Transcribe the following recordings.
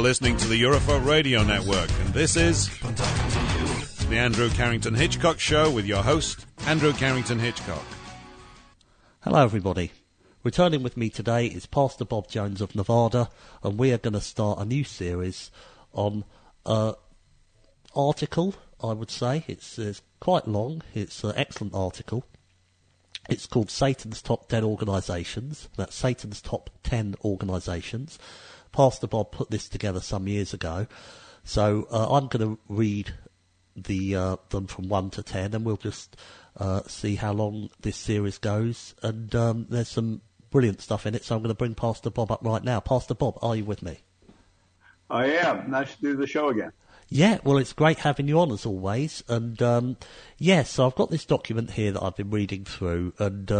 You're listening to the Eurofoil Radio Network, and this is the Andrew Carrington Hitchcock Show with your host, Andrew Carrington Hitchcock. Hello, everybody. Returning with me today is Pastor Bob Jones of Nevada, and we are going to start a new series on an article, I would say. It's quite long. It's an excellent article. It's called Satan's Top 10 Organizations. That's Satan's Top 10 Organizations. Pastor Bob put this together some years ago. So I'm going to read them from 1 to 10, and we'll just see how long this series goes. And there's some brilliant stuff in it, so I'm going to bring Pastor Bob up right now. Pastor Bob, are you with me? I am. Nice to do the show again. Yeah, well, it's great having you on, as always. And, so I've got this document here that I've been reading through. And,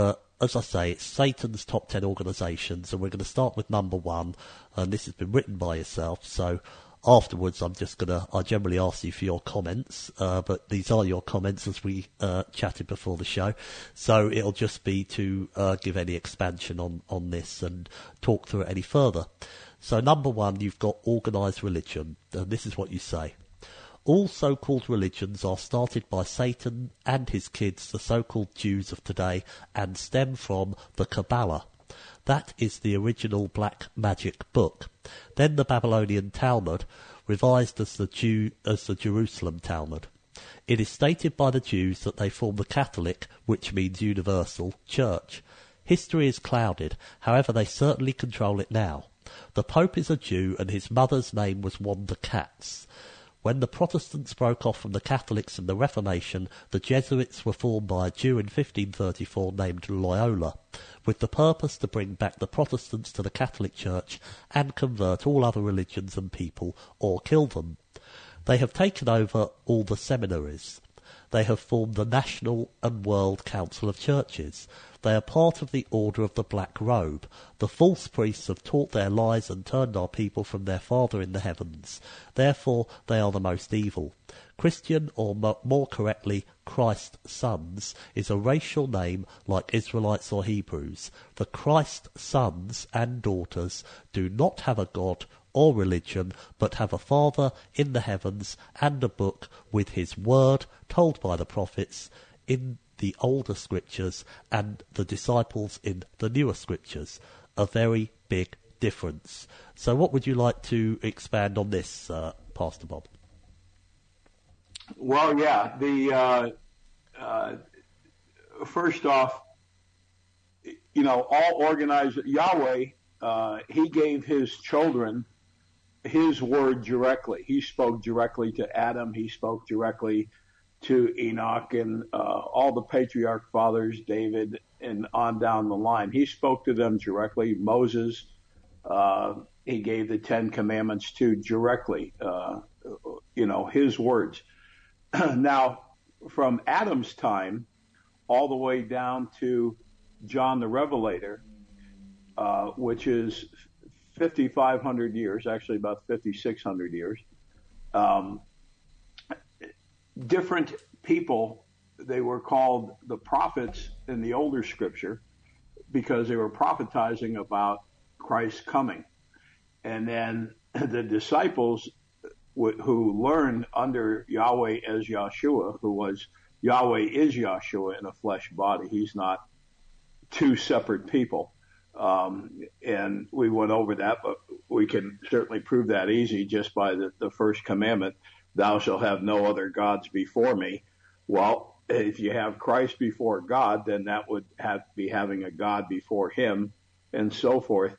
as I say, it's Satan's Top 10 Organizations. And we're going to start with number one. And this has been written by yourself. So afterwards, I generally ask you for your comments. But these are your comments as we chatted before the show. So it'll just be to give any expansion on this and talk through it any further. So number one, you've got organized religion. And this is what you say. All so-called religions are started by Satan and his kids, the so-called Jews of today, and stem from the Kabbalah. That is the original black magic book. Then the Babylonian Talmud, revised as the Jerusalem Talmud. It is stated by the Jews that they form the Catholic, which means universal, Church. History is clouded, however they certainly control it now. The Pope is a Jew and his mother's name was Wanda Katz. When the Protestants broke off from the Catholics in the Reformation, the Jesuits were formed by a Jew in 1534 named Loyola, with the purpose to bring back the Protestants to the Catholic Church and convert all other religions and people, or kill them. They have taken over all the seminaries. They have formed the National and World Council of Churches. They are part of the Order of the Black Robe. The false priests have taught their lies and turned our people from their Father in the heavens. Therefore, they are the most evil. Christian, or more correctly, Christ Sons, is a racial name like Israelites or Hebrews. The Christ Sons and Daughters do not have a God or religion, but have a Father in the heavens and a book with his word told by the prophets in the older scriptures and the disciples in the newer scriptures. A very big difference. So what would you like to expand on this, Pastor Bob? Well, yeah, first off, all organized, Yahweh, he gave his children his word directly. He spoke directly to Adam. He spoke directly to Enoch and all the patriarch fathers, David, and on down the line. He spoke to them directly. Moses, he gave the Ten Commandments to directly, his words. Now, from Adam's time all the way down to John the Revelator, which is 5,500 years, actually about 5,600 years, different people, they were called the prophets in the older scripture because they were prophetizing about Christ's coming. And then the disciples who learned under Yahweh as Yahshua, Yahweh is Yahshua in a flesh body. He's not two separate people. And we went over that, but we can certainly prove that easy just by the first commandment. Thou shalt have no other gods before me. Well, if you have Christ before God, then that would have to be having a God before him and so forth.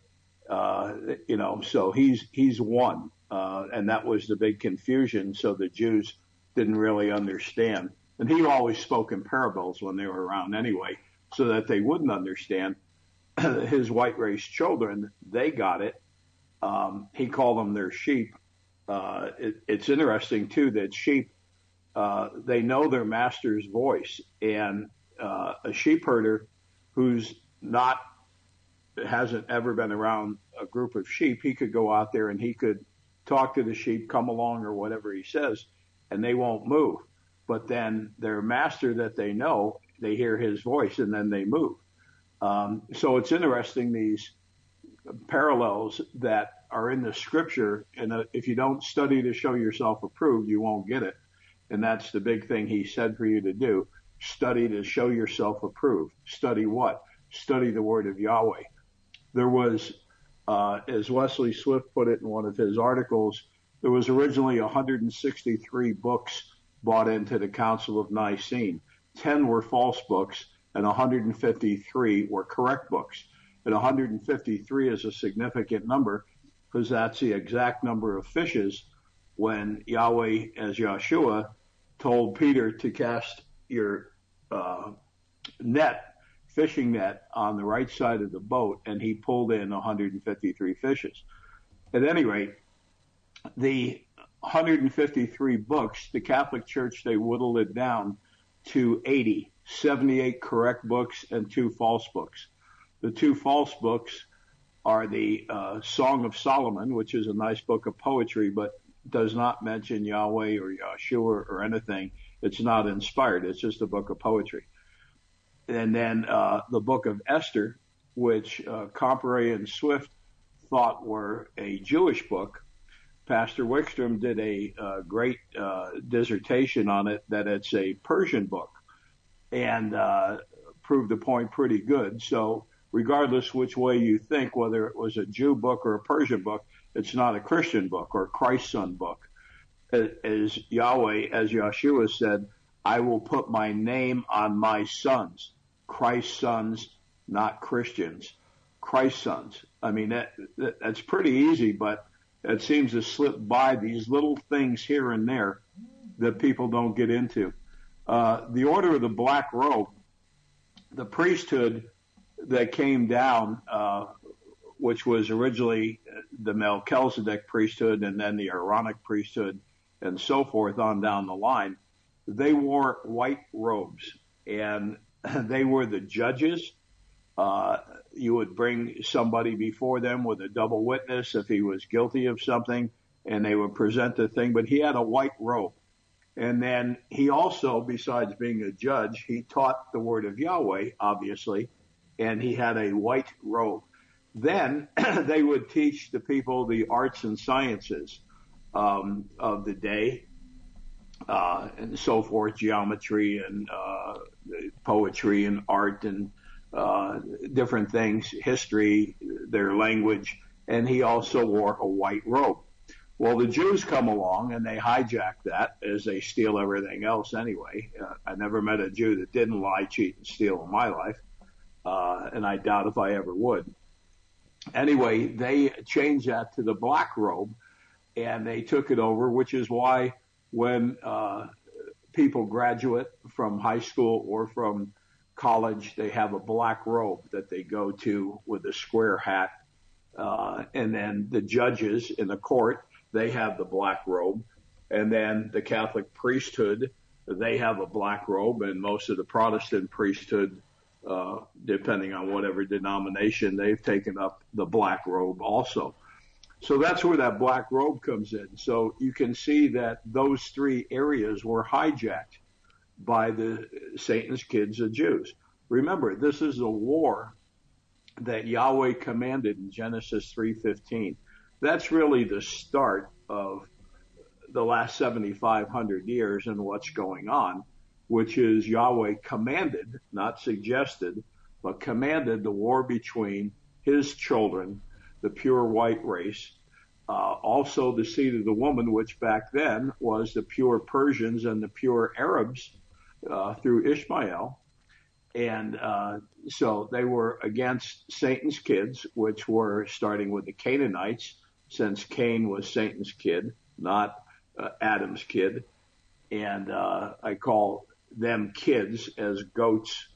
So he's one. And that was the big confusion. So the Jews didn't really understand. And he always spoke in parables when they were around anyway, so that they wouldn't understand. His white race children, they got it. He called them their sheep. It's interesting, too, that sheep, they know their master's voice. And a sheep herder who's hasn't ever been around a group of sheep, he could go out there and he could talk to the sheep, come along or whatever he says, and they won't move. But then their master that they know, they hear his voice and then they move. So it's interesting, these parallels that are in the scripture, and if you don't study to show yourself approved, you won't get it. And that's the big thing he said for you to do. Study to show yourself approved. Study what? Study the word of Yahweh. There was, as Wesley Swift put it in one of his articles, there was originally 163 books bought into the Council of Nicaea. 10 were false books, and 153 were correct books. And 153 is a significant number because that's the exact number of fishes when Yahweh, as Yahshua, told Peter to cast your fishing net on the right side of the boat, and he pulled in 153 fishes. At any rate, the 153 books, the Catholic Church, they whittled it down to 80, 78 correct books and 2 false books. The 2 false books are the Song of Solomon, which is a nice book of poetry, but does not mention Yahweh or Yahshua or anything. It's not inspired. It's just a book of poetry. And then the book of Esther, which Comparet and Swift thought were a Jewish book. Pastor Wickstrom did a great dissertation on it, that it's a Persian book, and proved the point pretty good. So regardless which way you think, whether it was a Jew book or a Persian book, it's not a Christian book or a Christ's Son book. As Yahweh, as Yahshua said, I will put my name on my sons, Christ's sons, not Christians, Christ's sons. I mean, that's pretty easy, but it seems to slip by, these little things here and there that people don't get into. The Order of the Black Robe, the priesthood that came down, which was originally the Melchizedek priesthood and then the Aaronic priesthood and so forth on down the line, they wore white robes, and they were the judges. You would bring somebody before them with a double witness if he was guilty of something, and they would present the thing, but he had a white robe. And then he also, besides being a judge, he taught the word of Yahweh, obviously, and he had a white robe. Then they would teach the people the arts and sciences of the day, and so forth, geometry and poetry and art and different things, history, their language, and he also wore a white robe. Well, the Jews come along and they hijack that, as they steal everything else anyway. I never met a Jew that didn't lie, cheat, and steal in my life, and I doubt if I ever would. Anyway, they changed that to the black robe, and they took it over, which is why when people graduate from high school or from college, they have a black robe that they go to with a square hat. And then the judges in the court, they have the black robe. And then the Catholic priesthood, they have a black robe, and most of the Protestant priesthood, depending on whatever denomination, they've taken up the black robe also. So that's where that black robe comes in. So you can see that those 3 areas were hijacked by the Satan's kids, the Jews. Remember, this is a war that Yahweh commanded in Genesis 3:15. That's really the start of the last 7,500 years and what's going on, which is Yahweh commanded, not suggested, but commanded the war between his children, the pure white race, also the seed of the woman, which back then was the pure Persians and the pure Arabs, through Ishmael. And so they were against Satan's kids, which were starting with the Canaanites, since Cain was Satan's kid, not Adam's kid. And I call them kids as goats,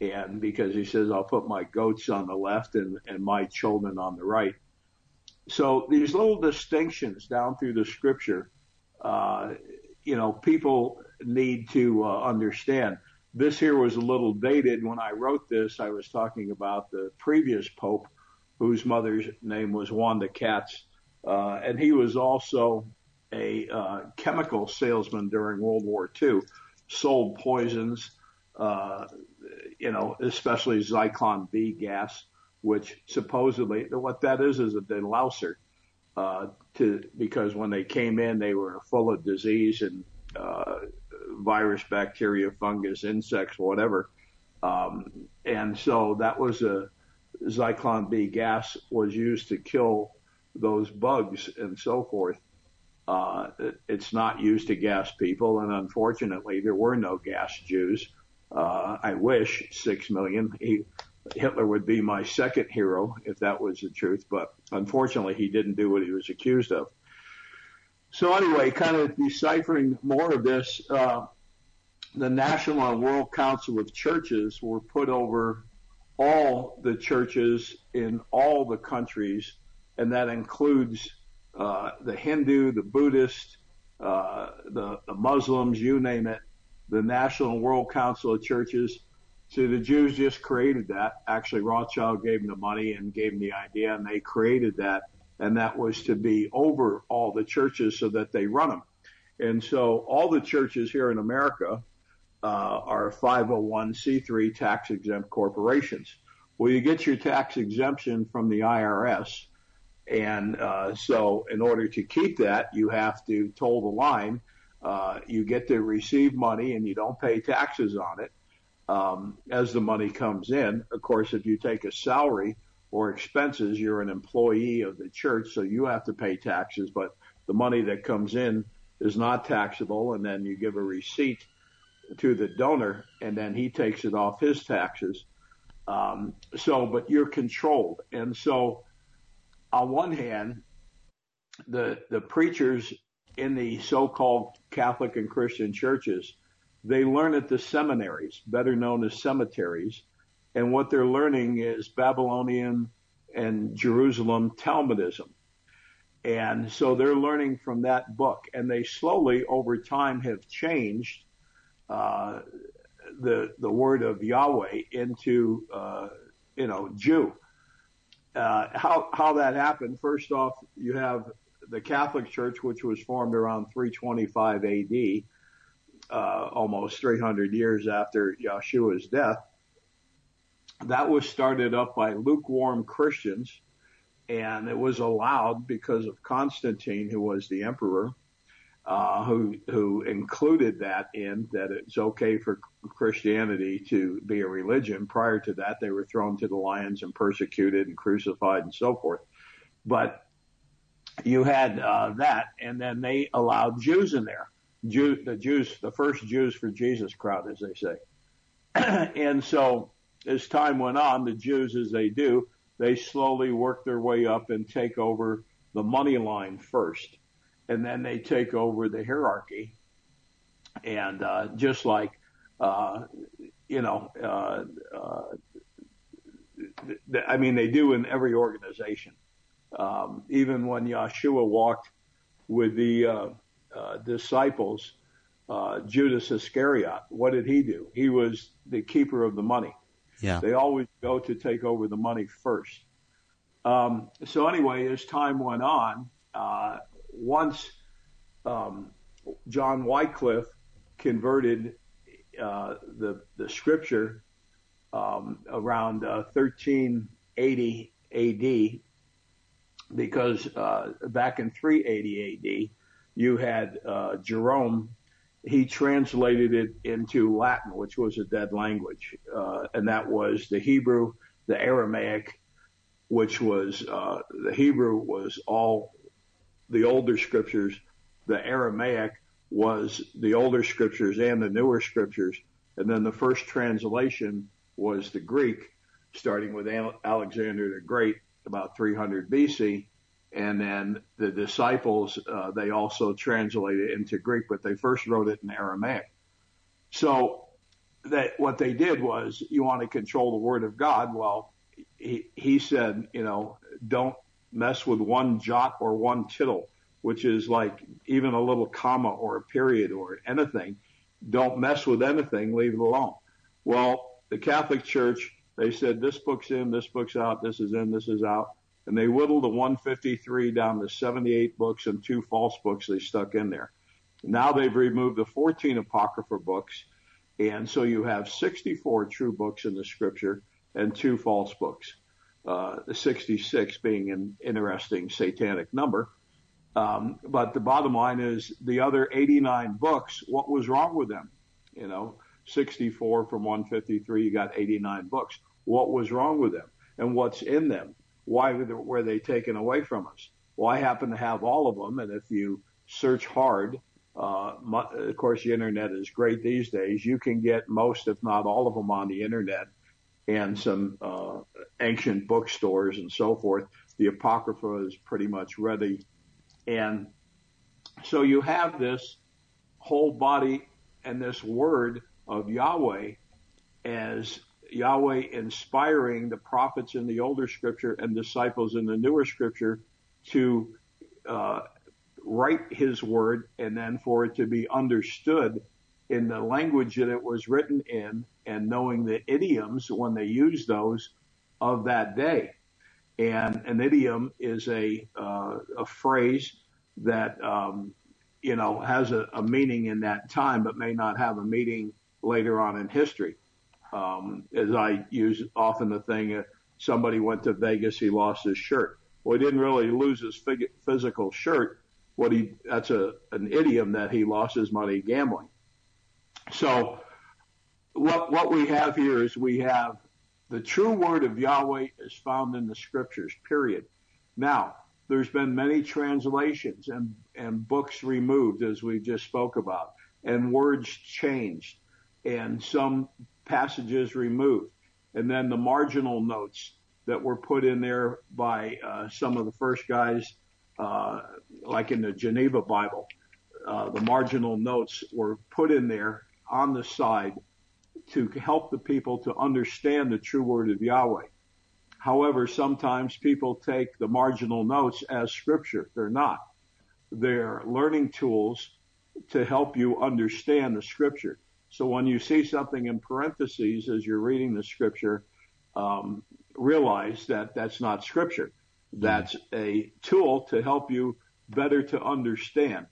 and because he says, I'll put my goats on the left and my children on the right. So these little distinctions down through the scripture, people need to understand. This here was a little dated. When I wrote this, I was talking about the previous pope, whose mother's name was Wanda Katz, and he was also a chemical salesman during World War II, sold poisons, especially Zyklon B gas, which supposedly, what that is a delouser. because when they came in, they were full of disease and virus, bacteria, fungus, insects, whatever. And so that was a Zyklon B gas was used to kill those bugs and so forth. It's not used to gas people, and unfortunately, there were no gas Jews. I wish 6 million. Hitler would be my second hero if that was the truth, but unfortunately, he didn't do what he was accused of. So anyway, kind of deciphering more of this, the National and World Council of Churches were put over all the churches in all the countries, and that includes the Hindu, the Buddhist, the Muslims, you name it. The National and World Council of Churches. So the Jews just created that. Actually, Rothschild gave them the money and gave them the idea, and they created that. And that was to be over all the churches so that they run them. And so all the churches here in America are 501c3 tax-exempt corporations. Well, you get your tax exemption from the IRS. And so in order to keep that, you have to toe the line. You get to receive money, and you don't pay taxes on it as the money comes in. Of course, if you take a salary or expenses, you're an employee of the church, so you have to pay taxes. But the money that comes in is not taxable, and then you give a receipt to the donor, and then he takes it off his taxes. But you're controlled. And so on one hand, the preachers in the so-called Catholic and Christian churches, they learn at the seminaries, better known as cemeteries, and what they're learning is Babylonian and Jerusalem Talmudism. And so they're learning from that book, and they slowly over time have changed the word of Yahweh into Jew. How that happened? First off, you have the Catholic Church, which was formed around 325 A.D., almost 300 years after Yahshua's death. That was started up by lukewarm Christians, and it was allowed because of Constantine, who was the emperor, who included that in that it's okay for Christianity to be a religion. Prior to that, they were thrown to the lions and persecuted and crucified and so forth. But you had that, and then they allowed Jews in there. The first Jews for Jesus crowd, as they say. And so as time went on, the Jews, as they do, they slowly work their way up and take over the money line first, and then they take over the hierarchy. And just like, they do in every organization. Even when Yahshua walked with the disciples, Judas Iscariot, what did he do? He was the keeper of the money. Yeah. They always go to take over the money first. So anyway, as time went on, once John Wycliffe converted the scripture around 1380 A.D., because back in 380 AD, you had Jerome. He translated it into Latin, which was a dead language, and that was the Hebrew, the Aramaic, which was the Hebrew was all the older scriptures, the Aramaic was the older scriptures and the newer scriptures, and then the first translation was the Greek, starting with Alexander the Great, about 300 BC, and then the disciples, they also translated it into Greek, but they first wrote it in Aramaic. So that what they did was, you want to control the word of God. Well, he said, don't mess with one jot or one tittle, which is like even a little comma or a period or anything. Don't mess with anything, leave it alone. Well, the Catholic Church, they said, this book's in, this book's out, this is in, this is out. And they whittled the 153 down to 78 books and 2 false books they stuck in there. Now they've removed the 14 Apocrypha books. And so you have 64 true books in the scripture and 2 false books. the 66 being an interesting satanic number. But the bottom line is the other 89 books, what was wrong with them? You know, 64 from 153, you got 89 books. What was wrong with them and what's in them? Why were they taken away from us? Well, I happen to have all of them. And if you search hard, of course, the internet is great these days. You can get most, if not all of them on the internet and some ancient bookstores and so forth. The Apocrypha is pretty much ready. And so you have this whole body and this word of Yahweh as Yahweh inspiring the prophets in the older scripture and disciples in the newer scripture to write his word, and then for it to be understood in the language that it was written in, and knowing the idioms when they used those of that day. And an idiom is a phrase that you know, has a meaning in that time, but may not have a meaning later on in history. As I use often the thing, somebody went to Vegas, he lost his shirt. Well, he didn't really lose his physical shirt. That's an idiom that he lost his money gambling. So what we have here is we have the true word of Yahweh is found in the scriptures, period. Now, there's been many translations and books removed, as we just spoke about, and words changed, and some passages removed, and then the marginal notes that were put in there by some of the first guys, like in the Geneva Bible. The marginal notes were put in there on the side to help the people to understand the true word of Yahweh. However, sometimes people take the marginal notes as scripture. They're not. They're learning tools to help you understand the scripture. So when you see something in parentheses as you're reading the scripture, realize that that's not scripture. That's a tool to help you better to understand.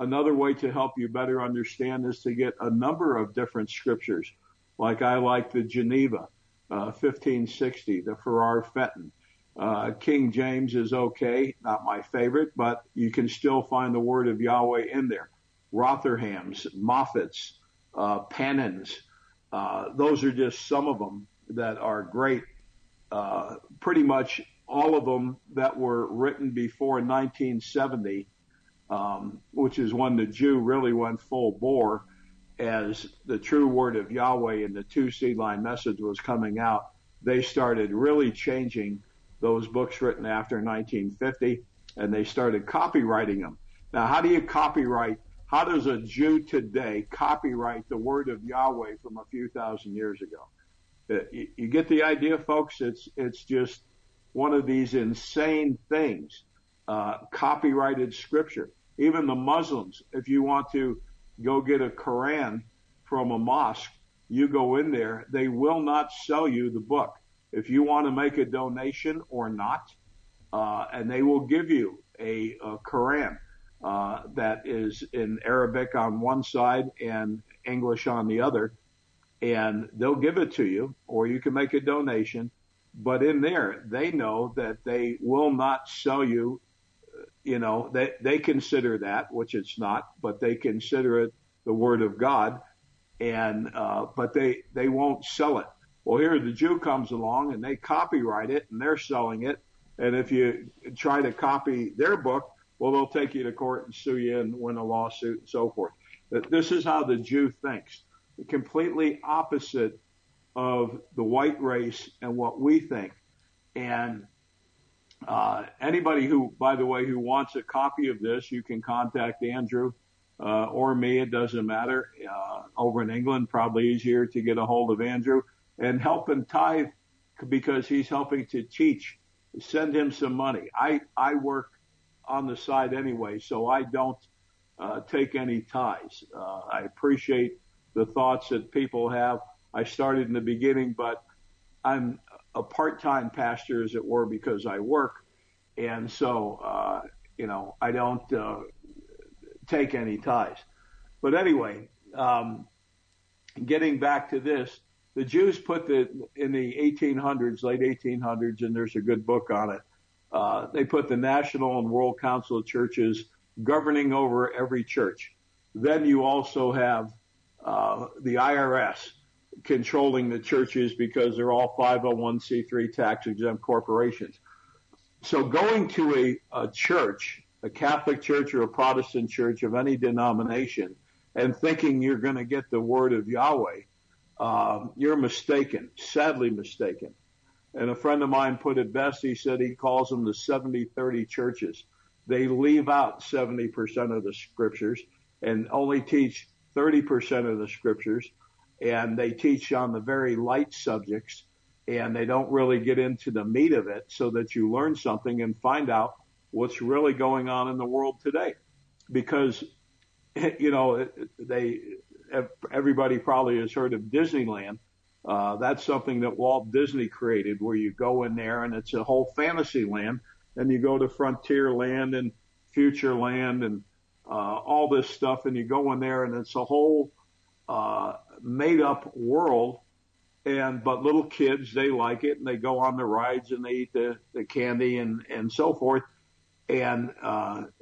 Another way to help you better understand is to get a number of different scriptures. Like I like the Geneva, 1560, the Farrar Fenton. King James is okay, not my favorite, but you can still find the word of Yahweh in there. Rotherham's, Moffat's, Panin's. Those are just some of them that are great. Pretty much all of them that were written before 1970, which is when the Jew really went full bore as the true word of Yahweh and the 2 seed line message was coming out. They started really changing those books written after 1950, and they started copywriting them. Now, how do you copyright? How does a Jew today copyright the word of Yahweh from a few thousand years ago? You get the idea, folks? It's just one of these insane things, copyrighted scripture. Even the Muslims, if you want to go get a Quran from a mosque, you go in there, they will not sell you the book. If you want to make a donation or not, and they will give you a Quran that is in Arabic on one side and English on the other. And they'll give it to you, or you can make a donation. But in there, they know that they will not sell you, you know, they consider that, which it's not, but they consider it the word of God, and but they won't sell it. Well, here the Jew comes along, and they copyright it, and they're selling it. And if you try to copy their book, well, they'll take you to court and sue you and win a lawsuit and so forth. This is how the Jew thinks. Completely opposite of the white race and what we think. And anybody who, by the way, who wants a copy of this, you can contact Andrew or me. It doesn't matter. Over in England, probably easier to get a hold of Andrew. And help him tithe because he's helping to teach. Send him some money. I work on the side anyway, so I don't take any tithes. I appreciate the thoughts that people have. I started in the beginning, but I'm a part-time pastor, as it were, because I work. And so, you know, I don't take any tithes. But anyway, getting back to this, the Jews put in the 1800s, late 1800s, and there's a good book on it, they put the National and World Council of Churches governing over every church. Then you also have the IRS controlling the churches because they're all 501c3 tax-exempt corporations. So going to a church, a Catholic church or a Protestant church of any denomination, and thinking you're going to get the word of Yahweh, you're mistaken, sadly mistaken. And a friend of mine put it best. He said he calls them the 70-30 churches. They leave out 70% of the scriptures and only teach 30% of the scriptures, and they teach on the very light subjects, and they don't really get into the meat of it so that you learn something and find out what's really going on in the world today. Because, you know, everybody probably has heard of Disneyland. That's something that Walt Disney created, where you go in there and it's a whole fantasy land, and you go to Frontier Land and Future Land and all this stuff, and you go in there and it's a whole made-up world. But little kids, they like it, and they go on the rides and they eat the candy and so forth. But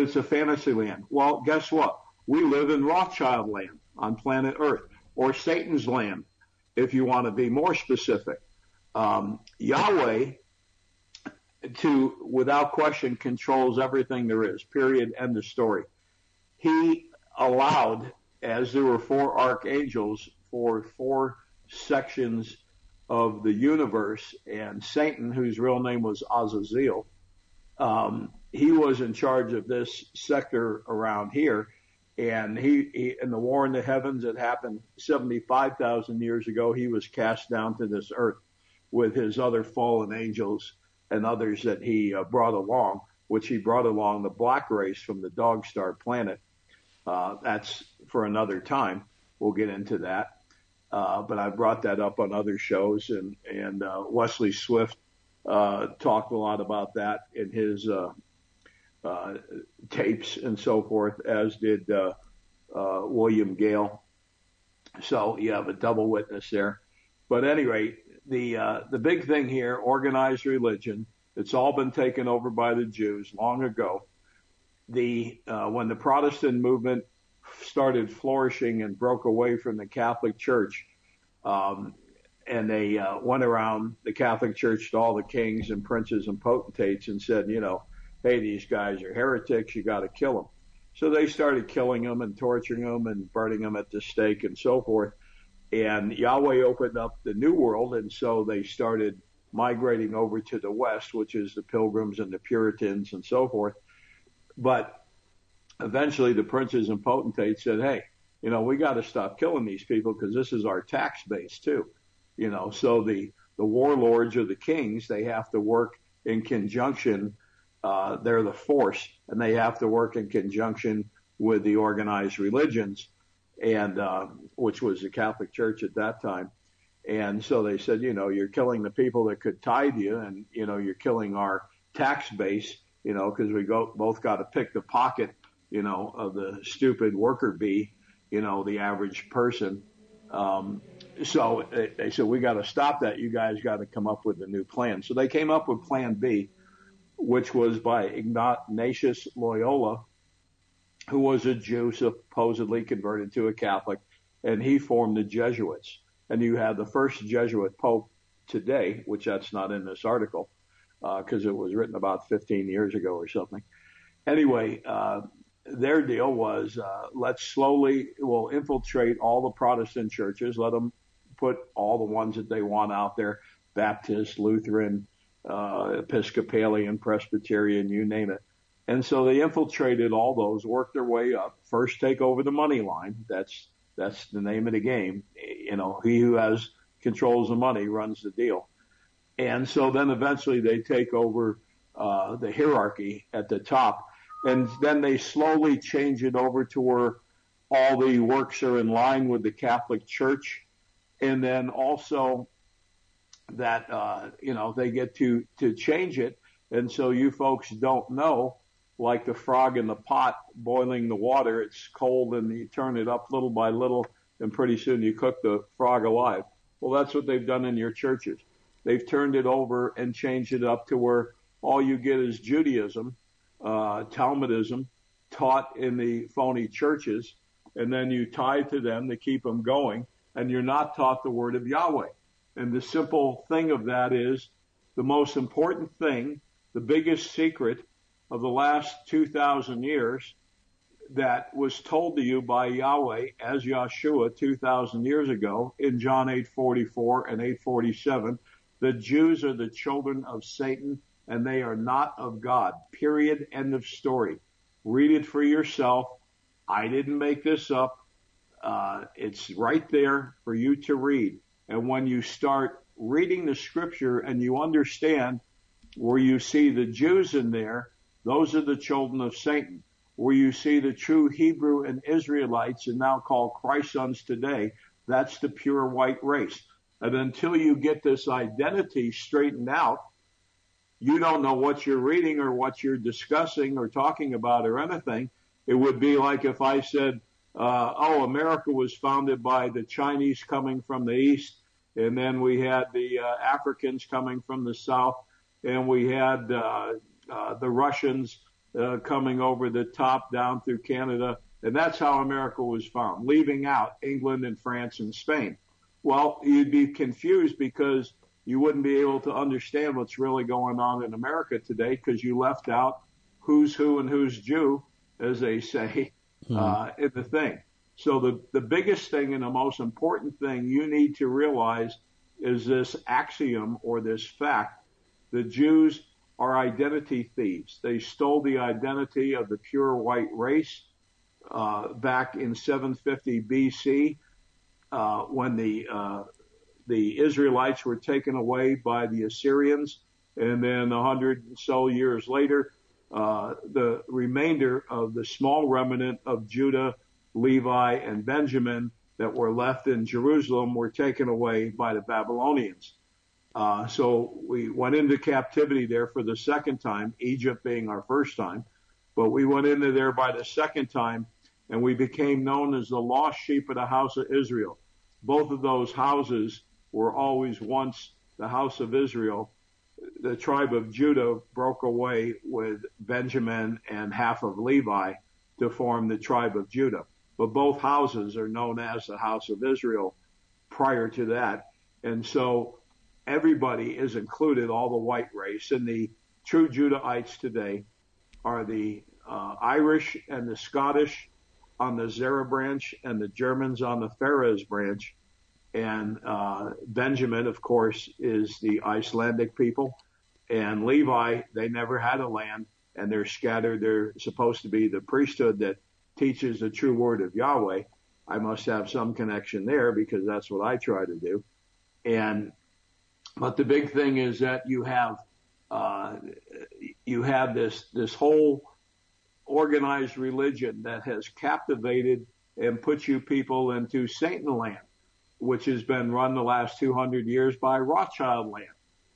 it's a fantasy land. Well, guess what? We live in Rothschild land on planet Earth, or Satan's land, if you want to be more specific. Yahweh, without question, controls everything there is, period, end of story. He allowed, as there were four archangels for four sections of the universe, and Satan, whose real name was Azazel, he was in charge of this sector around here. And he in the war in the heavens that happened 75,000 years ago, he was cast down to this earth with his other fallen angels and others that he brought along, which he brought along the black race from the dog star planet. That's for another time. We'll get into that. But I brought that up on other shows, and Wesley Swift talked a lot about that in his tapes and so forth, as did William Gale. So you have a double witness there. But at any rate, the big thing here, organized religion, it's all been taken over by the Jews long ago. When the Protestant movement started flourishing and broke away from the Catholic Church, and they went around the Catholic Church to all the kings and princes and potentates and said, hey, these guys are heretics, you got to kill them. So they started killing them and torturing them and burning them at the stake and so forth. And Yahweh opened up the new world, and so they started migrating over to the West, which is the Pilgrims and the Puritans and so forth. But eventually the princes and potentates said, hey, we got to stop killing these people because this is our tax base too. So the warlords or the kings, they have to work in conjunction. They're the force, and they have to work in conjunction with the organized religions, and which was the Catholic Church at that time. And so they said, you're killing the people that could tithe you, and, you're killing our tax base, because we both got to pick the pocket, of the stupid worker bee, the average person. So they said, we got to stop that. You guys got to come up with a new plan. So they came up with Plan B, which was by Ignatius Loyola, who was a Jew supposedly converted to a Catholic, and he formed the Jesuits. And you have the first Jesuit pope today, which that's not in this article, because it was written about 15 years ago or something. Anyway, their deal was, we'll infiltrate all the Protestant churches, let them put all the ones that they want out there, Baptist, Lutheran, Episcopalian, Presbyterian, you name it. And so they infiltrated all those, worked their way up. First, take over the money line. That's the name of the game. He who controls the money runs the deal. And so then eventually they take over the hierarchy at the top. And then they slowly change it over to where all the works are in line with the Catholic Church. And then also that, they get to change it. And so you folks don't know, like the frog in the pot boiling the water, it's cold and you turn it up little by little and pretty soon you cook the frog alive. Well, that's what they've done in your churches. They've turned it over and changed it up to where all you get is Judaism, Talmudism, taught in the phony churches, and then you tithe to them to keep them going, and you're not taught the word of Yahweh. And the simple thing of that is the most important thing, the biggest secret of the last 2,000 years that was told to you by Yahweh as Yahshua 2,000 years ago in John 8:44 and 8:47, the Jews are the children of Satan and they are not of God, period, end of story. Read it for yourself. I didn't make this up. It's right there for you to read. And when you start reading the scripture and you understand where you see the Jews in there, those are the children of Satan. Where you see the true Hebrew and Israelites and now called Christ's sons today, that's the pure white race. And until you get this identity straightened out, you don't know what you're reading or what you're discussing or talking about or anything. It would be like if I said, America was founded by the Chinese coming from the east, and then we had the Africans coming from the south, and we had the Russians coming over the top down through Canada, and that's how America was found, leaving out England and France and Spain. Well, you'd be confused because you wouldn't be able to understand what's really going on in America today because you left out who's who and who's Jew, as they say, in the thing. So the biggest thing and the most important thing you need to realize is this axiom or this fact. The Jews are identity thieves. They stole the identity of the pure white race back in 750 B.C. When the Israelites were taken away by the Assyrians, and then 100 and so years later, the remainder of the small remnant of Judah, Levi, and Benjamin that were left in Jerusalem were taken away by the Babylonians. So we went into captivity there for the second time, Egypt being our first time. But we went into there by the second time, and we became known as the lost sheep of the house of Israel. Both of those houses were always once the house of Israel. The tribe of Judah broke away with Benjamin and half of Levi to form the tribe of Judah. But both houses are known as the house of Israel prior to that. And so everybody is included, all the white race, and the true Judahites today are the Irish and the Scottish on the Zara branch and the Germans on the Ferez branch, and Benjamin, of course, is the Icelandic people, and Levi, they never had a land, and they're scattered. They're supposed to be the priesthood that teaches the true word of Yahweh. I must have some connection there because that's what I try to do, But the big thing is that you have this whole organized religion that has captivated and put you people into Satan land, which has been run the last 200 years by Rothschild land.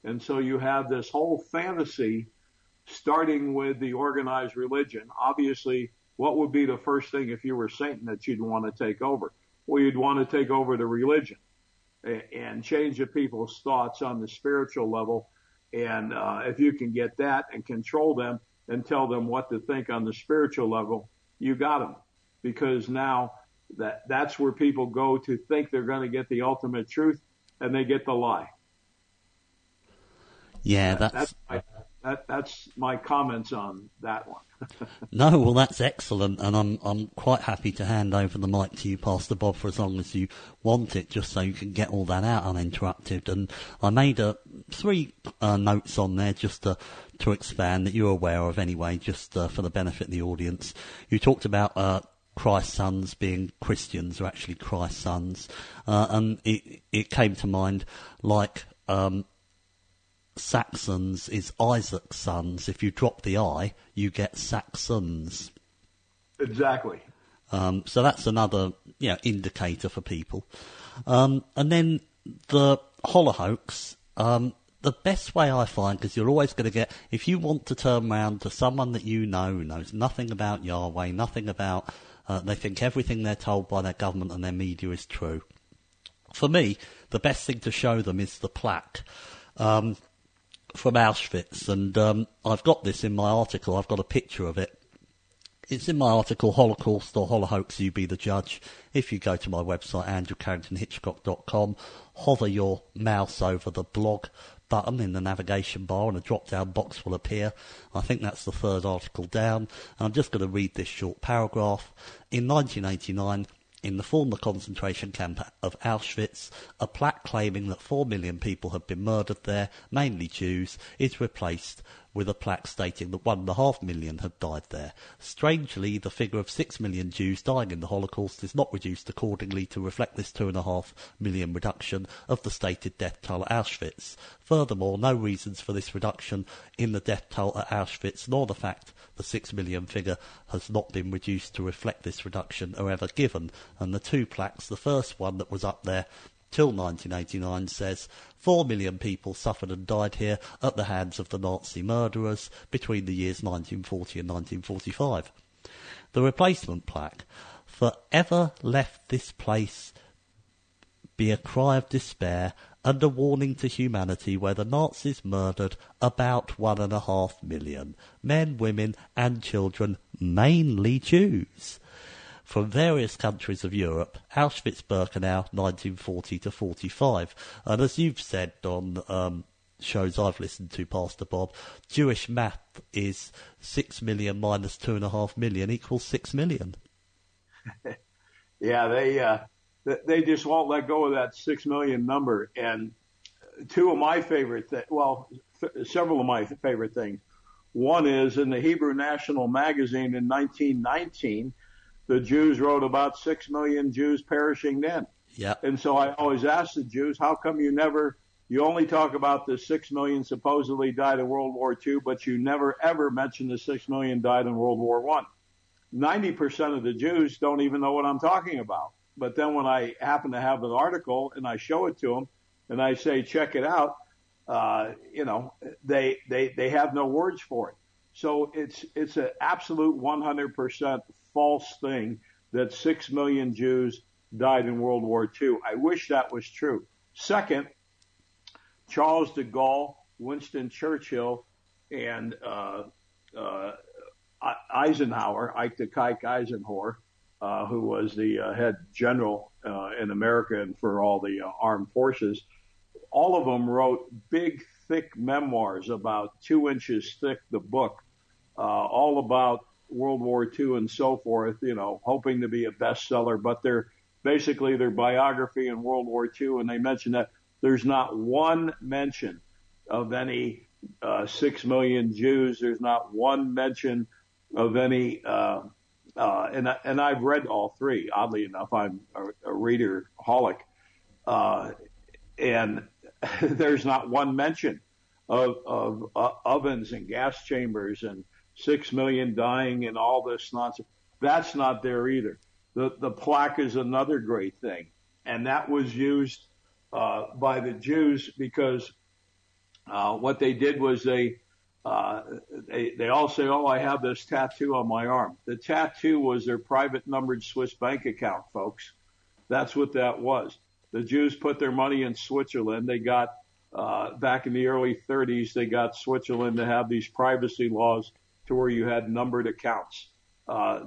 And so you have this whole fantasy starting with the organized religion. Obviously, what would be the first thing if you were Satan that you'd want to take over? Well, you'd want to take over the religion and change the people's thoughts on the spiritual level. And if you can get that and control them and tell them what to think on the spiritual level, you got them. Because now that's where people go to think they're going to get the ultimate truth, and they get the lie. Yeah, that's my comments on that one. No, well, that's excellent, and I'm quite happy to hand over the mic to you, Pastor Bob, for as long as you want it, just so you can get all that out uninterrupted. And I made three notes on there just to expand that you're aware of anyway, just for the benefit of the audience. You talked about Christ's sons being Christians, or actually Christ's sons, and it came to mind like Saxons is Isaac's sons. If you drop the I, you get Saxons. Exactly. So that's another indicator for people. And then the holocaust, the best way I find, because you're always going to get, if you want to turn around to someone that you know who knows nothing about Yahweh, nothing about They think everything they're told by their government and their media is true. For me, the best thing to show them is the plaque from Auschwitz. And I've got this in my article. I've got a picture of it. It's in my article, Holocaust or Holocaust, You Be the Judge. If you go to my website, andrewcarringtonhitchcock.com, hover your mouse over the blog button in the navigation bar and a drop-down box will appear. I think that's the third article down. And I'm just going to read this short paragraph. In 1989... in the former concentration camp of Auschwitz, a plaque claiming that 4 million people had been murdered there, mainly Jews, is replaced with a plaque stating that 1.5 million had died there. Strangely, the figure of 6 million Jews dying in the Holocaust is not reduced accordingly to reflect this 2.5 million reduction of the stated death toll at Auschwitz. Furthermore, no reasons for this reduction in the death toll at Auschwitz, nor the fact the 6 million figure has not been reduced to reflect this reduction, are ever given. And the two plaques, the first one that was up there till 1989 says, 4 million people suffered and died here at the hands of the Nazi murderers between the years 1940 and 1945. The replacement plaque, forever left this place be a cry of despair and a warning to humanity where the Nazis murdered about 1.5 million, men, women and children, mainly Jews. From various countries of Europe, Auschwitz-Birkenau, 1940 to 1945. And as you've said on shows I've listened to, Pastor Bob, Jewish math is 6 million minus 2.5 million equals 6 million. Yeah, they just won't let go of that 6 million number. And two of my favorite several of my favorite things. One is in the Hebrew National magazine in 1919. The Jews wrote about 6 million Jews perishing then. Yeah. And so I always ask the Jews, how come you only talk about the 6 million supposedly died in World War II, but you never ever mention the 6 million died in World War I? 90% of the Jews don't even know what I'm talking about. But then when I happen to have an article and I show it to them and I say, check it out, they have no words for it. So it's an absolute 100% false thing that 6 million Jews died in World War II. I wish that was true. Second, Charles de Gaulle, Winston Churchill, and Eisenhower, Ike the Kike Eisenhower, who was the head general in America and for all the armed forces, all of them wrote big, thick memoirs about 2 inches thick, the book, all about World War II and so forth, hoping to be a bestseller, but they're basically their biography in World War II, and they mention that there's not one mention of any 6 million Jews. There's not one mention of any, and I've read all three. Oddly enough, I'm a reader-holic, and there's not one mention of ovens and gas chambers and 6 million dying and all this nonsense. That's not there either. The plaque is another great thing. And that was used by the Jews because what they did was they all say, oh, I have this tattoo on my arm. The tattoo was their private numbered Swiss bank account, folks. That's what that was. The Jews put their money in Switzerland. They got, back in the early 30s, they got Switzerland to have these privacy laws to where you had numbered accounts.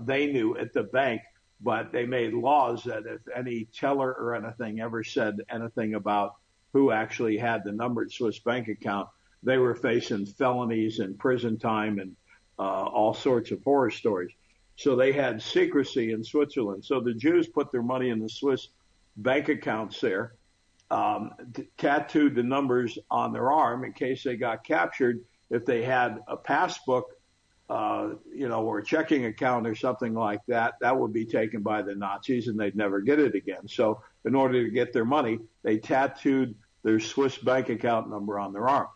They knew at the bank, but they made laws that if any teller or anything ever said anything about who actually had the numbered Swiss bank account, they were facing felonies and prison time and all sorts of horror stories. So they had secrecy in Switzerland. So the Jews put their money in the Swiss bank accounts there, tattooed the numbers on their arm in case they got captured. If they had a passbook, or a checking account or something like that, that would be taken by the Nazis and they'd never get it again. So in order to get their money, they tattooed their Swiss bank account number on their arm.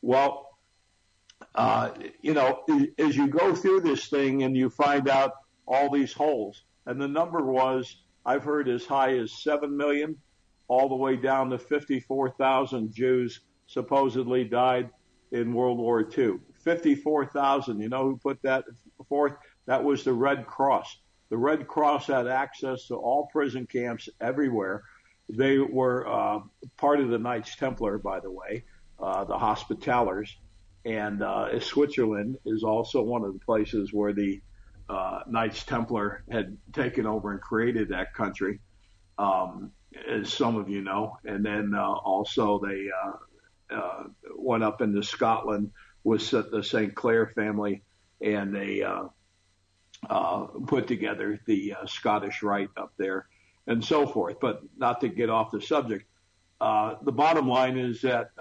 Well, as you go through this thing and you find out all these holes, and the number was, I've heard as high as 7 million, all the way down to 54,000 Jews supposedly died in World War II. 54,000. You know who put that forth? That was the Red Cross. The Red Cross had access to all prison camps everywhere. They were part of the Knights Templar, by the way, the Hospitallers. And Switzerland is also one of the places where the Knights Templar had taken over and created that country, as some of you know. And then also they went up into Scotland with the St. Clair family, and they put together the Scottish Rite up there and so forth. But not to get off the subject, the bottom line is that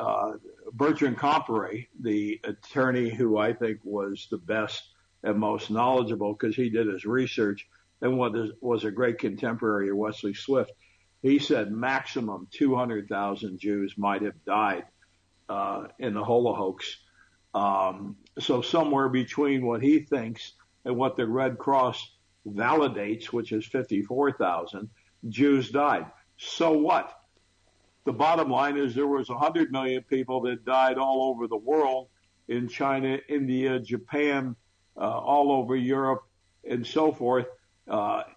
Bertrand Comparet, the attorney who I think was the best and most knowledgeable because he did his research and was a great contemporary of Wesley Swift, he said maximum 200,000 Jews might have died in the Holocaust. So somewhere between what he thinks and what the Red Cross validates, which is 54,000, Jews died. So what? The bottom line is there was 100 million people that died all over the world, in China, India, Japan, all over Europe, and so forth,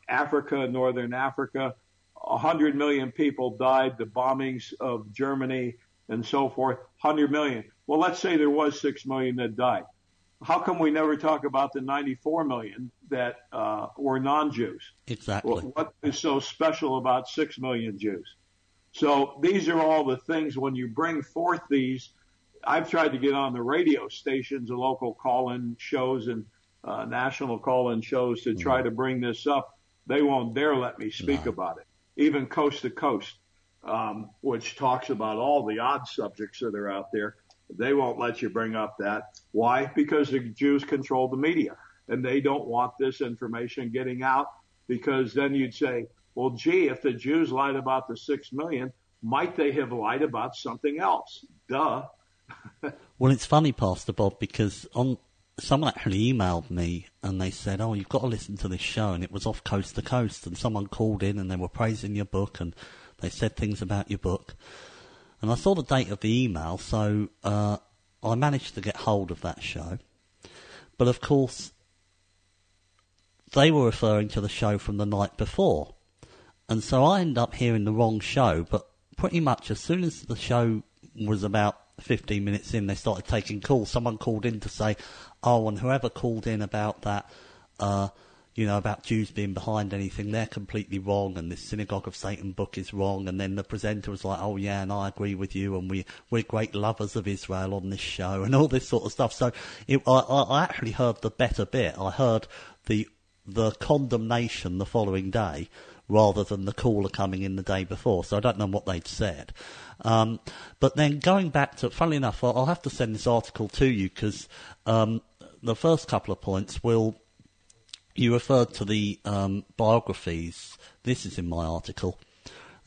Africa, Northern Africa. 100 million people died, the bombings of Germany, and so forth, 100 million. Well, let's say there was 6 million that died. How come we never talk about the 94 million that were non-Jews? Exactly. Well, what is so special about 6 million Jews? So these are all the things when you bring forth these. I've tried to get on the radio stations, the local call-in shows and national call-in shows to try to bring this up. They won't dare let me speak about it, even Coast to Coast, which talks about all the odd subjects that are out there. They won't let you bring up that. Why? Because the Jews control the media, and they don't want this information getting out, because then you'd say, well, gee, if the Jews lied about the 6 million, might they have lied about something else? Duh. Well, it's funny, Pastor Bob, because someone actually emailed me and they said, oh, you've got to listen to this show, and it was off Coast to Coast, and someone called in and they were praising your book and they said things about your book. And I saw the date of the email, so I managed to get hold of that show. But, of course, they were referring to the show from the night before. And so I ended up hearing the wrong show, but pretty much as soon as the show was about 15 minutes in, they started taking calls. Someone called in to say, oh, and whoever called in about that, about Jews being behind anything, they're completely wrong, and this Synagogue of Satan book is wrong. And then the presenter was like, oh, yeah, and I agree with you, and we're great lovers of Israel on this show, and all this sort of stuff. So I actually heard the better bit. I heard the condemnation the following day rather than the caller coming in the day before. So I don't know what they'd said. But then going back to, funnily enough, I'll have to send this article to you because the first couple of points will... You referred to the biographies. This is in my article.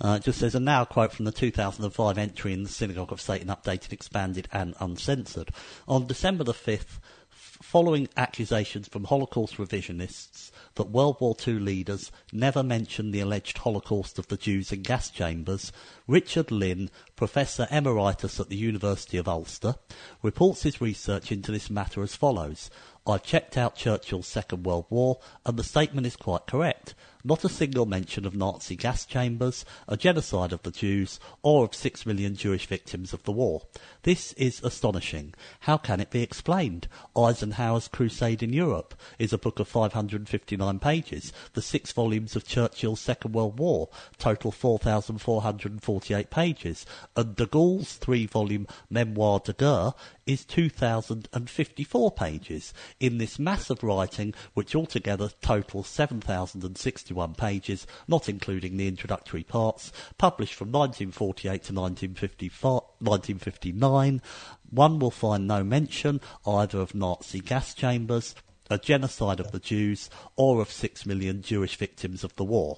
It just says, and now a quote from the 2005 entry in the Synagogue of Satan, updated, expanded and uncensored. On December the 5th, following accusations from Holocaust revisionists that World War II leaders never mentioned the alleged Holocaust of the Jews in gas chambers, Richard Lynn, Professor Emeritus at the University of Ulster, reports his research into this matter as follows. I've checked out Churchill's Second World War, and the statement is quite correct. Not a single mention of Nazi gas chambers, a genocide of the Jews, or of 6 million Jewish victims of the war. This is astonishing. How can it be explained? Eisenhower's Crusade in Europe is a book of 559 pages, the 6 volumes of Churchill's Second World War, total 4,448 pages, and de Gaulle's 3-volume Memoir de Guerre is 2,054 pages. In this mass of writing, which altogether totals 7,061 pages, not including the introductory parts, published from 1948 to 1959, one will find no mention either of Nazi gas chambers, a genocide of the Jews, or of 6 million Jewish victims of the war.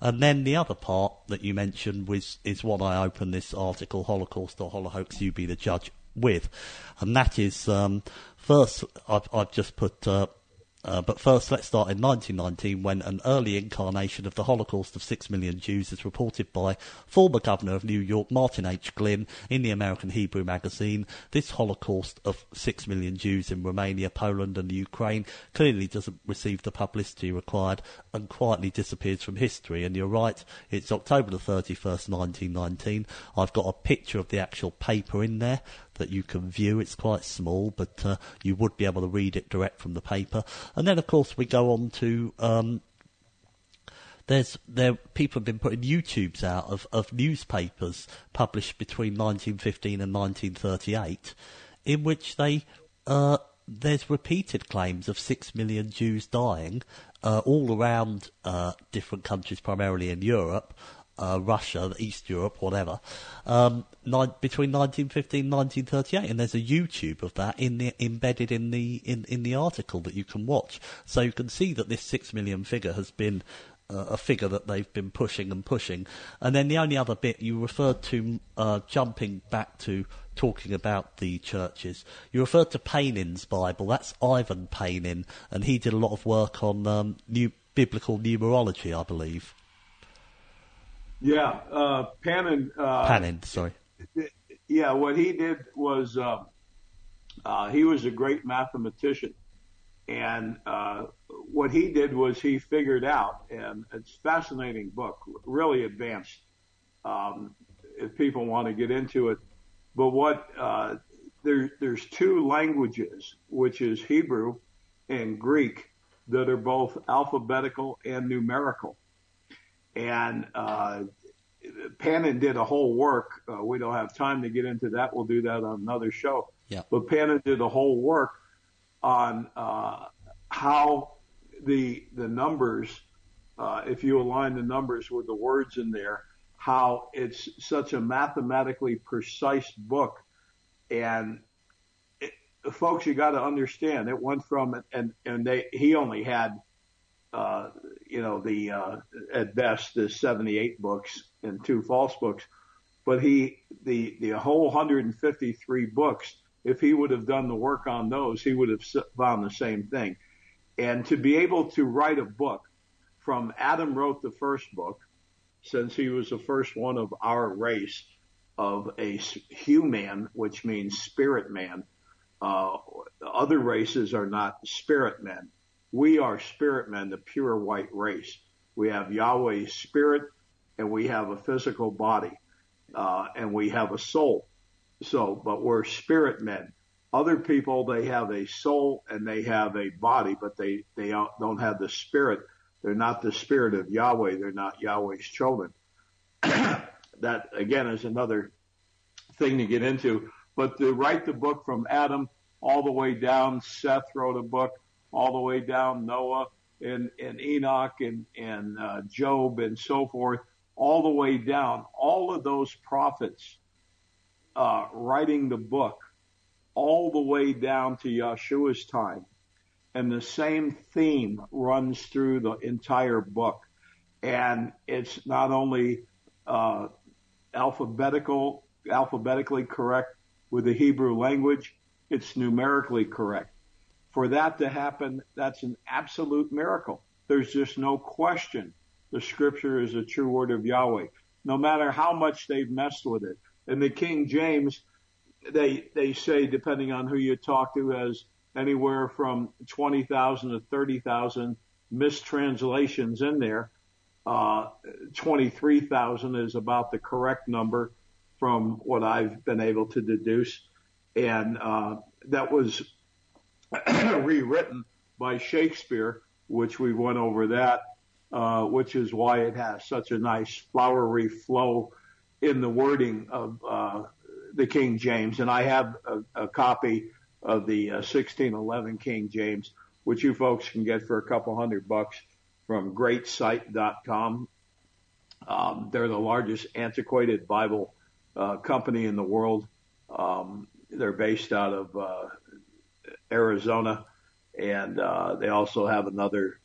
And then the other part that you mentioned is what I opened this article, Holocaust or Holohoax, you be the judge, with. And that is, first, I've just put But first, let's start in 1919, when an early incarnation of the Holocaust of 6 million Jews is reported by former governor of New York, Martin H. Glynn, in the American Hebrew magazine. This Holocaust of 6 million Jews in Romania, Poland and Ukraine clearly doesn't receive the publicity required and quietly disappears from history. And you're right, it's October the 31st, 1919. I've got a picture of the actual paper in there that you can view. It's quite small, but you would be able to read it direct from the paper. And then, of course, we go on to people have been putting YouTubes out of newspapers published between 1915 and 1938, in which they there's repeated claims of 6 million Jews dying all around different countries, primarily in Europe. Russia, East Europe, whatever, between 1915 and 1938, and there's a YouTube of that embedded in the article that you can watch. So you can see that this 6 million figure has been a figure that they've been pushing. And then the only other bit you referred to, jumping back to talking about the churches, you referred to Panin's Bible. That's Ivan Panin, and he did a lot of work on biblical numerology, I believe. Yeah, Panin, sorry. Yeah, what he did was he was a great mathematician, and what he did was he figured out, and it's a fascinating book, really advanced, if people want to get into it. But what there's two languages, which is Hebrew and Greek, that are both alphabetical and numerical. And Panin did a whole work. We don't have time to get into that. We'll do that on another show. Yeah. But Panin did a whole work on how the numbers, if you align the numbers with the words in there, how it's such a mathematically precise book. And it, folks, you got to understand, it went from he only had. At best, there's 78 books and 2 false books. But the whole 153 books, if he would have done the work on those, he would have found the same thing. And to be able to write a book from Adam wrote the first book, since he was the first one of our race, of a human, which means spirit man. Other races are not spirit men. We are spirit men, the pure white race. We have Yahweh's spirit, and we have a physical body, and we have a soul. So, but we're spirit men. Other people, they have a soul and they have a body, but they don't have the spirit. They're not the spirit of Yahweh. They're not Yahweh's children. That, again, is another thing to get into. But to write the book from Adam all the way down, Seth wrote a book, all the way down Noah and Enoch and Job and so forth, all the way down. All of those prophets writing the book all the way down to Yahshua's time. And the same theme runs through the entire book. And it's not only alphabetically correct with the Hebrew language, it's numerically correct. For that to happen, that's an absolute miracle. There's just no question the scripture is the true word of Yahweh, no matter how much they've messed with it. In the King James, they say, depending on who you talk to, has anywhere from 20,000 to 30,000 mistranslations in there. 23,000 is about the correct number from what I've been able to deduce. And that was rewritten by Shakespeare, which we went over that, which is why it has such a nice flowery flow in the wording of the King James. And I have a copy of the 1611 King James, which you folks can get for a couple $100 from greatsite.com. They're the largest antiquated Bible company in the world. They're based out of Arizona, and they also have another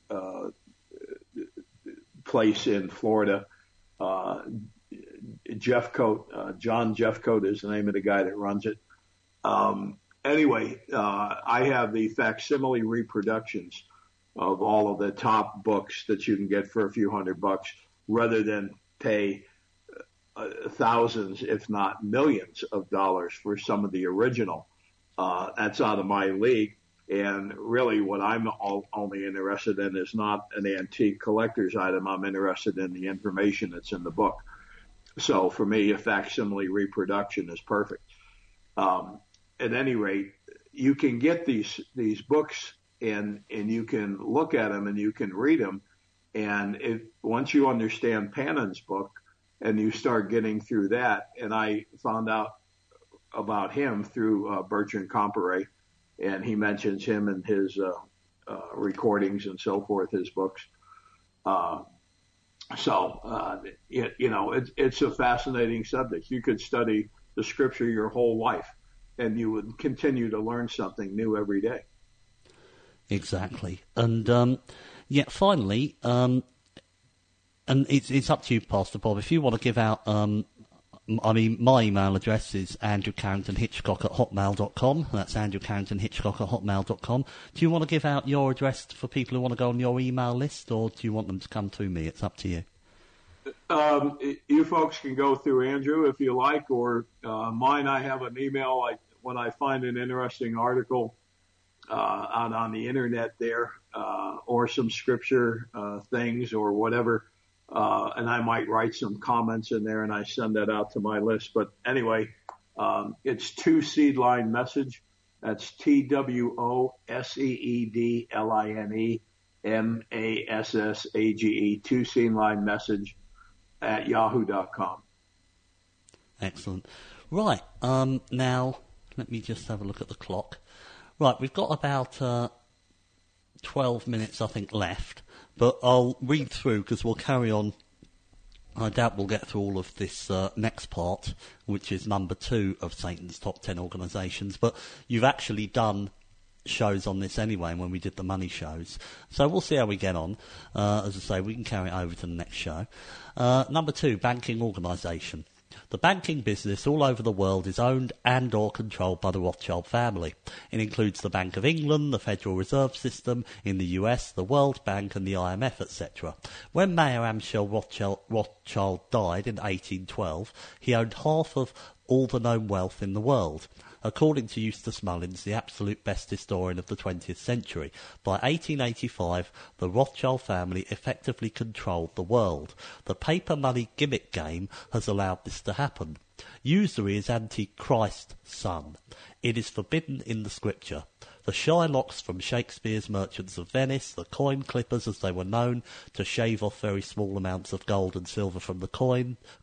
place in Florida. Jeffcoat, John Jeffcoat is the name of the guy that runs it. Anyway, I have the facsimile reproductions of all of the top books that you can get for a few $100 rather than pay thousands, if not millions of dollars for some of the original. That's out of my league. And really what I'm only interested in is not an antique collector's item. I'm interested in the information that's in the book. So for me, a facsimile reproduction is perfect. At any rate, you can get these books and you can look at them and you can read them. And if once you understand Panin's book and you start getting through that, and I found out about him through Bertrand Comparet, and he mentions him in his recordings and so forth, his books. It's a fascinating subject. You could study the scripture your whole life, and you would continue to learn something new every day. Exactly. And and it's up to you, Pastor Bob. If you want to give out, my email address is andrewcarringtonhitchcock@hotmail.com. That's andrewcarringtonhitchcock@hotmail.com. Do you want to give out your address for people who want to go on your email list, or do you want them to come to me? It's up to you. You folks can go through Andrew if you like, or mine. I have an email. When I find an interesting article out on the internet there, or some scripture things or whatever, and I might write some comments in there, and I send that out to my list. But anyway, it's 2 Seed Line Message. That's TWOSEEDLINE MASSAGE, 2 Seed Line Message at yahoo.com. Excellent. Right. Now, let me just have a look at the clock. Right, we've got about 12 minutes, I think, left. But I'll read through, because we'll carry on. I doubt we'll get through all of this next part, which is number 2 of Satan's Top 10 Organizations. But you've actually done shows on this anyway, when we did the money shows. So we'll see how we get on. As I say, we can carry it over to the next show. Number 2, banking organization. The banking business all over the world is owned and or controlled by the Rothschild family. It includes the Bank of England, the Federal Reserve System in the US, the World Bank and the IMF, etc. When Mayor Amschel Rothschild died in 1812, he owned half of all the known wealth in the world. According to Eustace Mullins, the absolute best historian of the 20th century, by 1885, the Rothschild family effectively controlled the world. The paper money gimmick game has allowed this to happen. Usury is anti-Christ's son. It is forbidden in the scripture. The Shylocks from Shakespeare's Merchants of Venice, the coin clippers as they were known, to shave off very small amounts of gold and silver from the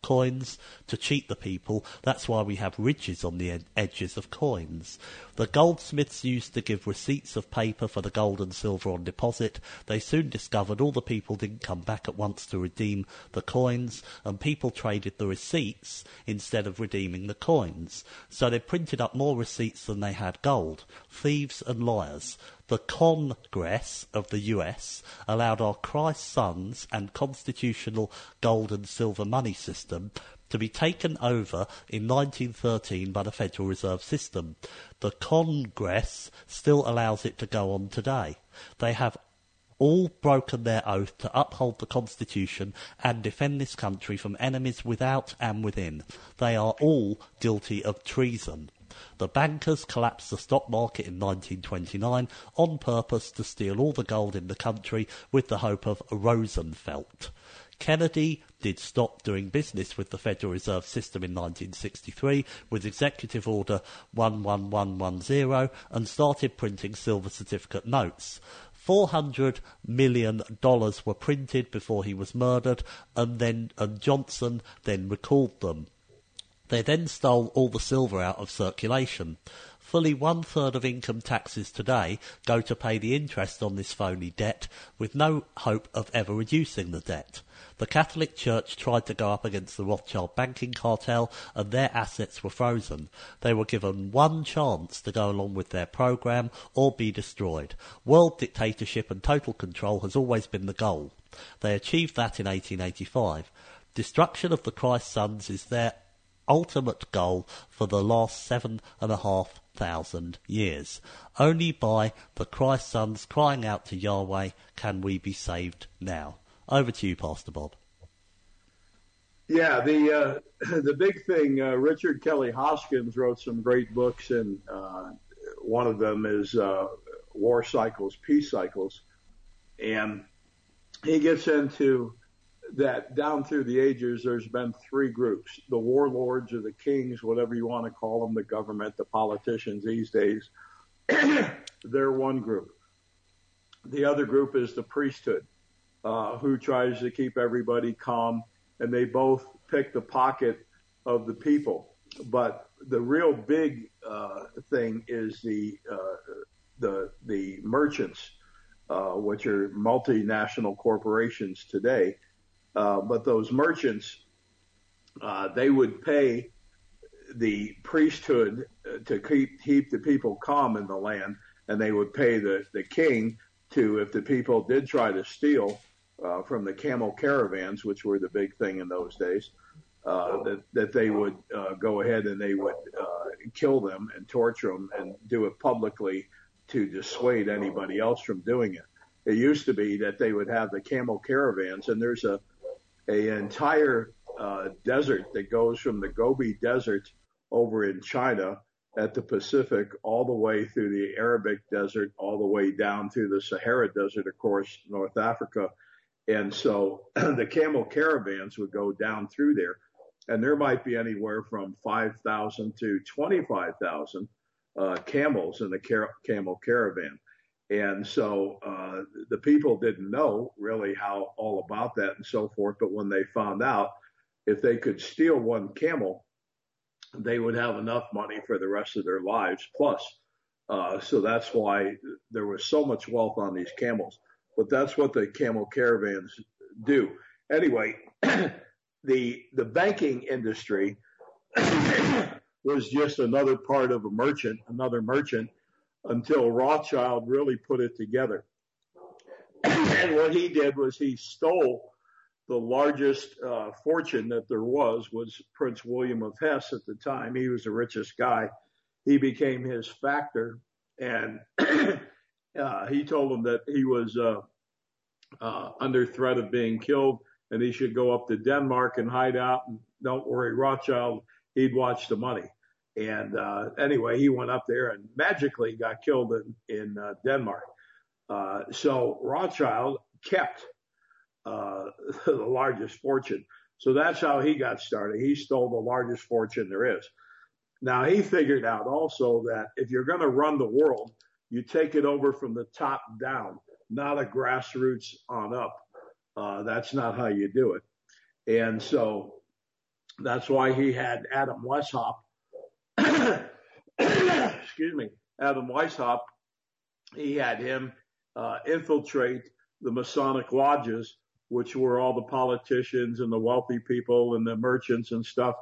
coins, to cheat the people. That's why we have ridges on the edges of coins. The goldsmiths used to give receipts of paper for the gold and silver on deposit. They soon discovered all the people didn't come back at once to redeem the coins, and people traded the receipts instead of redeeming the coins. So they printed up more receipts than they had gold. Thieves and liars. The Congress of the US allowed our Christ's sons and constitutional gold and silver money system to be taken over in 1913 by the Federal Reserve System. The Congress still allows it to go on today. They have all broken their oath to uphold the Constitution and defend this country from enemies without and within. They are all guilty of treason. The bankers collapsed the stock market in 1929 on purpose to steal all the gold in the country with the hope of Rosenfeld. Kennedy did stop doing business with the Federal Reserve System in 1963 with Executive Order 11110 and started printing silver certificate notes. $400 million were printed before he was murdered, and Johnson then recalled them. They then stole all the silver out of circulation. Fully one-third of income taxes today go to pay the interest on this phony debt, with no hope of ever reducing the debt. The Catholic Church tried to go up against the Rothschild banking cartel, and their assets were frozen. They were given one chance to go along with their program or be destroyed. World dictatorship and total control has always been the goal. They achieved that in 1885. Destruction of the Christ sons is their ultimate goal for the last 7.5 1,000 years. Only by the Christ sons crying out to Yahweh can we be saved now. Over to you, Pastor Bob. Yeah, the big thing, Richard Kelly Hoskins wrote some great books, and one of them is War Cycles, Peace Cycles. And he gets into that down through the ages, there's been three groups: the warlords or the kings, whatever you want to call them, the government, the politicians these days. They're one group. The other group is the priesthood, who tries to keep everybody calm, and they both pick the pocket of the people. But the real big thing is the merchants, which are multinational corporations today. But those merchants, they would pay the priesthood to keep the people calm in the land, and they would pay the king to, if the people did try to steal from the camel caravans, which were the big thing in those days, that they would go ahead and they would kill them and torture them and do it publicly to dissuade anybody else from doing it. It used to be that they would have the camel caravans, and there's an entire desert that goes from the Gobi Desert over in China at the Pacific all the way through the Arabic Desert, all the way down through the Sahara Desert, of course, North Africa. And so the camel caravans would go down through there, and there might be anywhere from 5,000 to 25,000 camels in the camel caravan. And so the people didn't know really how all about that and so forth. But when they found out, if they could steal one camel, they would have enough money for the rest of their lives plus. So that's why there was so much wealth on these camels. But that's what the camel caravans do. Anyway, the banking industry was just another part of another merchant, until Rothschild really put it together. And what he did was he stole the largest fortune that there was Prince William of Hesse at the time. He was the richest guy. He became his factor, and he told him that he was under threat of being killed, and he should go up to Denmark and hide out. And don't worry, Rothschild, he'd watch the money. And anyway, he went up there and magically got killed in Denmark. So Rothschild kept the largest fortune. So that's how he got started. He stole the largest fortune there is. Now, he figured out also that if you're going to run the world, you take it over from the top down, not a grassroots on up. That's not how you do it. And so that's why he had Adam Weishaupt. Excuse me, Adam Weishaupt, he had him infiltrate the Masonic lodges, which were all the politicians and the wealthy people and the merchants and stuff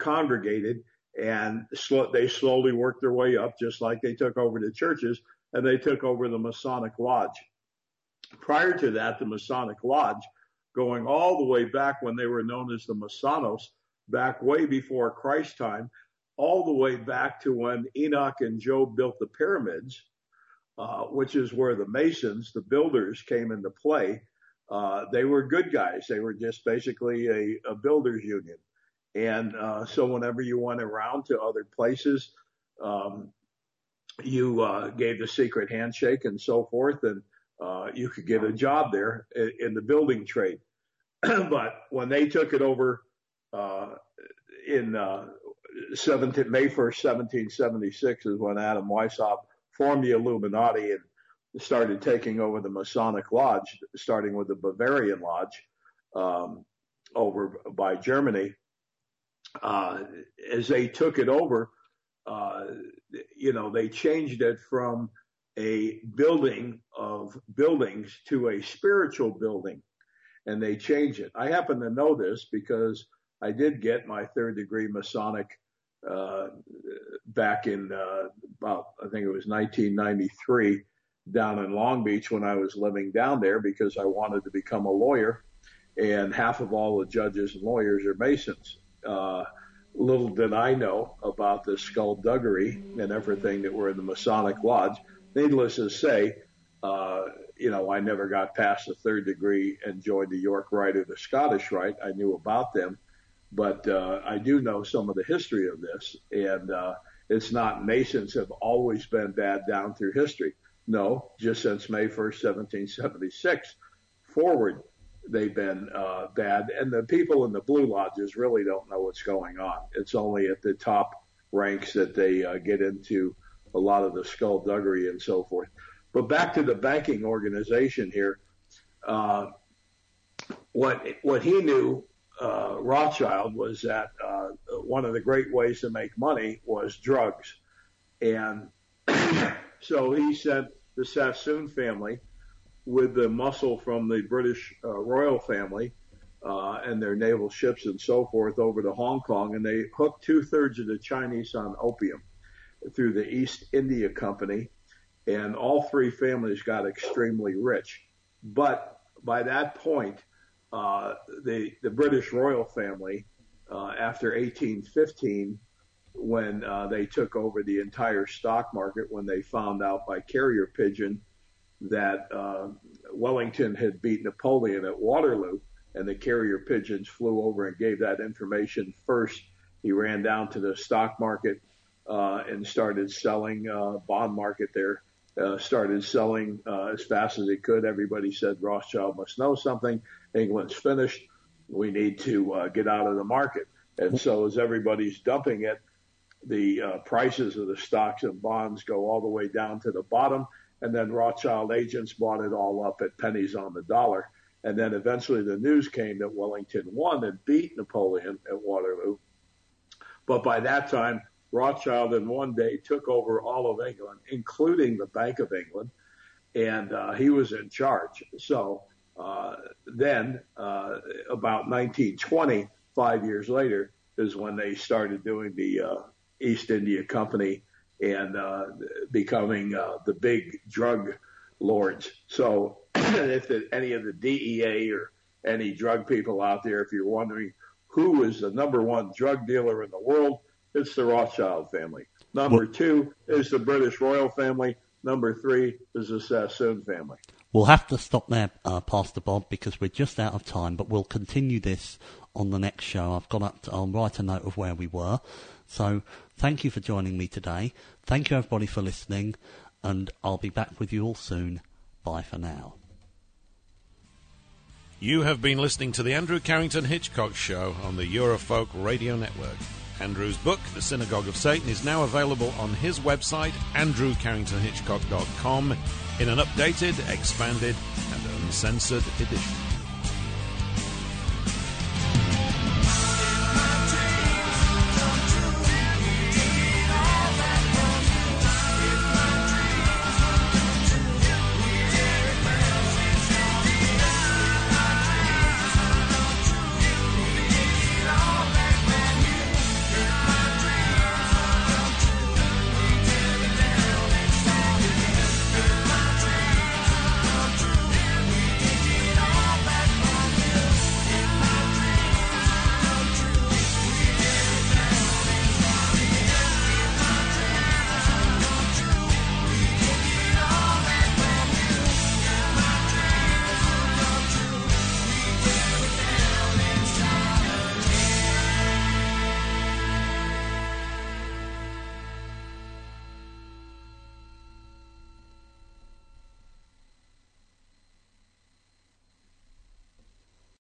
congregated, and they slowly worked their way up, just like they took over the churches, and they took over the Masonic lodge. Prior to that, the Masonic lodge, going all the way back when they were known as the Masonos, back way before Christ time, all the way back to when Enoch and Job built the pyramids, which is where the Masons, the builders, came into play. They were good guys. They were just basically a builders union. And so whenever you went around to other places, you gave the secret handshake and so forth, and you could get a job there in the building trade. But when they took it over in... May 1st, 1776 is when Adam Weishaupt formed the Illuminati and started taking over the Masonic Lodge, starting with the Bavarian Lodge over by Germany. As they took it over, they changed it from a building of buildings to a spiritual building, and they changed it. I happen to know this because I did get my third degree Masonic back in about, I think it was 1993, down in Long Beach when I was living down there, because I wanted to become a lawyer, and half of all the judges and lawyers are Masons. little did I know about the skullduggery and everything that were in the Masonic Lodge. Needless to say, I never got past the third degree and joined the York Rite or the Scottish Rite. I knew about them, but I do know some of the history of this, and it's not Masons have always been bad down through history. No, just since May 1st, 1776 forward, they've been bad. And the people in the Blue Lodges really don't know what's going on. It's only at the top ranks that they get into a lot of the skullduggery and so forth. But back to the banking organization here. What he knew, Rothschild, was that one of the great ways to make money was drugs. And so he sent the Sassoon family with the muscle from the British royal family and their naval ships and so forth over to Hong Kong, and they hooked 2/3 of the Chinese on opium through the East India Company, and all three families got extremely rich. But by that point, the British royal family, after 1815, when they took over the entire stock market, when they found out by carrier pigeon that Wellington had beat Napoleon at Waterloo, and the carrier pigeons flew over and gave that information first. He ran down to the stock market and started selling bond market there, started selling as fast as he could. Everybody said Rothschild must know something. England's finished. We need to get out of the market. And so as everybody's dumping it, the prices of the stocks and bonds go all the way down to the bottom. And then Rothschild agents bought it all up at pennies on the dollar. And then eventually the news came that Wellington won and beat Napoleon at Waterloo. But by that time, Rothschild in one day took over all of England, including the Bank of England, and he was in charge. So then about 1920, 5 years later, is when they started doing the East India Company and becoming the big drug lords. So if any of the DEA or any drug people out there, if you're wondering who is the number one drug dealer in the world, it's the Rothschild family. Number two is the British royal family. Number three is the Sassoon family. We'll have to stop there, Pastor Bob, because we're just out of time, but we'll continue this on the next show. I'll write a note of where we were. So thank you for joining me today. Thank you, everybody, for listening, and I'll be back with you all soon. Bye for now. You have been listening to the Andrew Carrington Hitchcock Show on the Eurofolk Radio Network. Andrew's book, The Synagogue of Satan, is now available on his website, andrewcarringtonhitchcock.com, in an updated, expanded, and uncensored edition.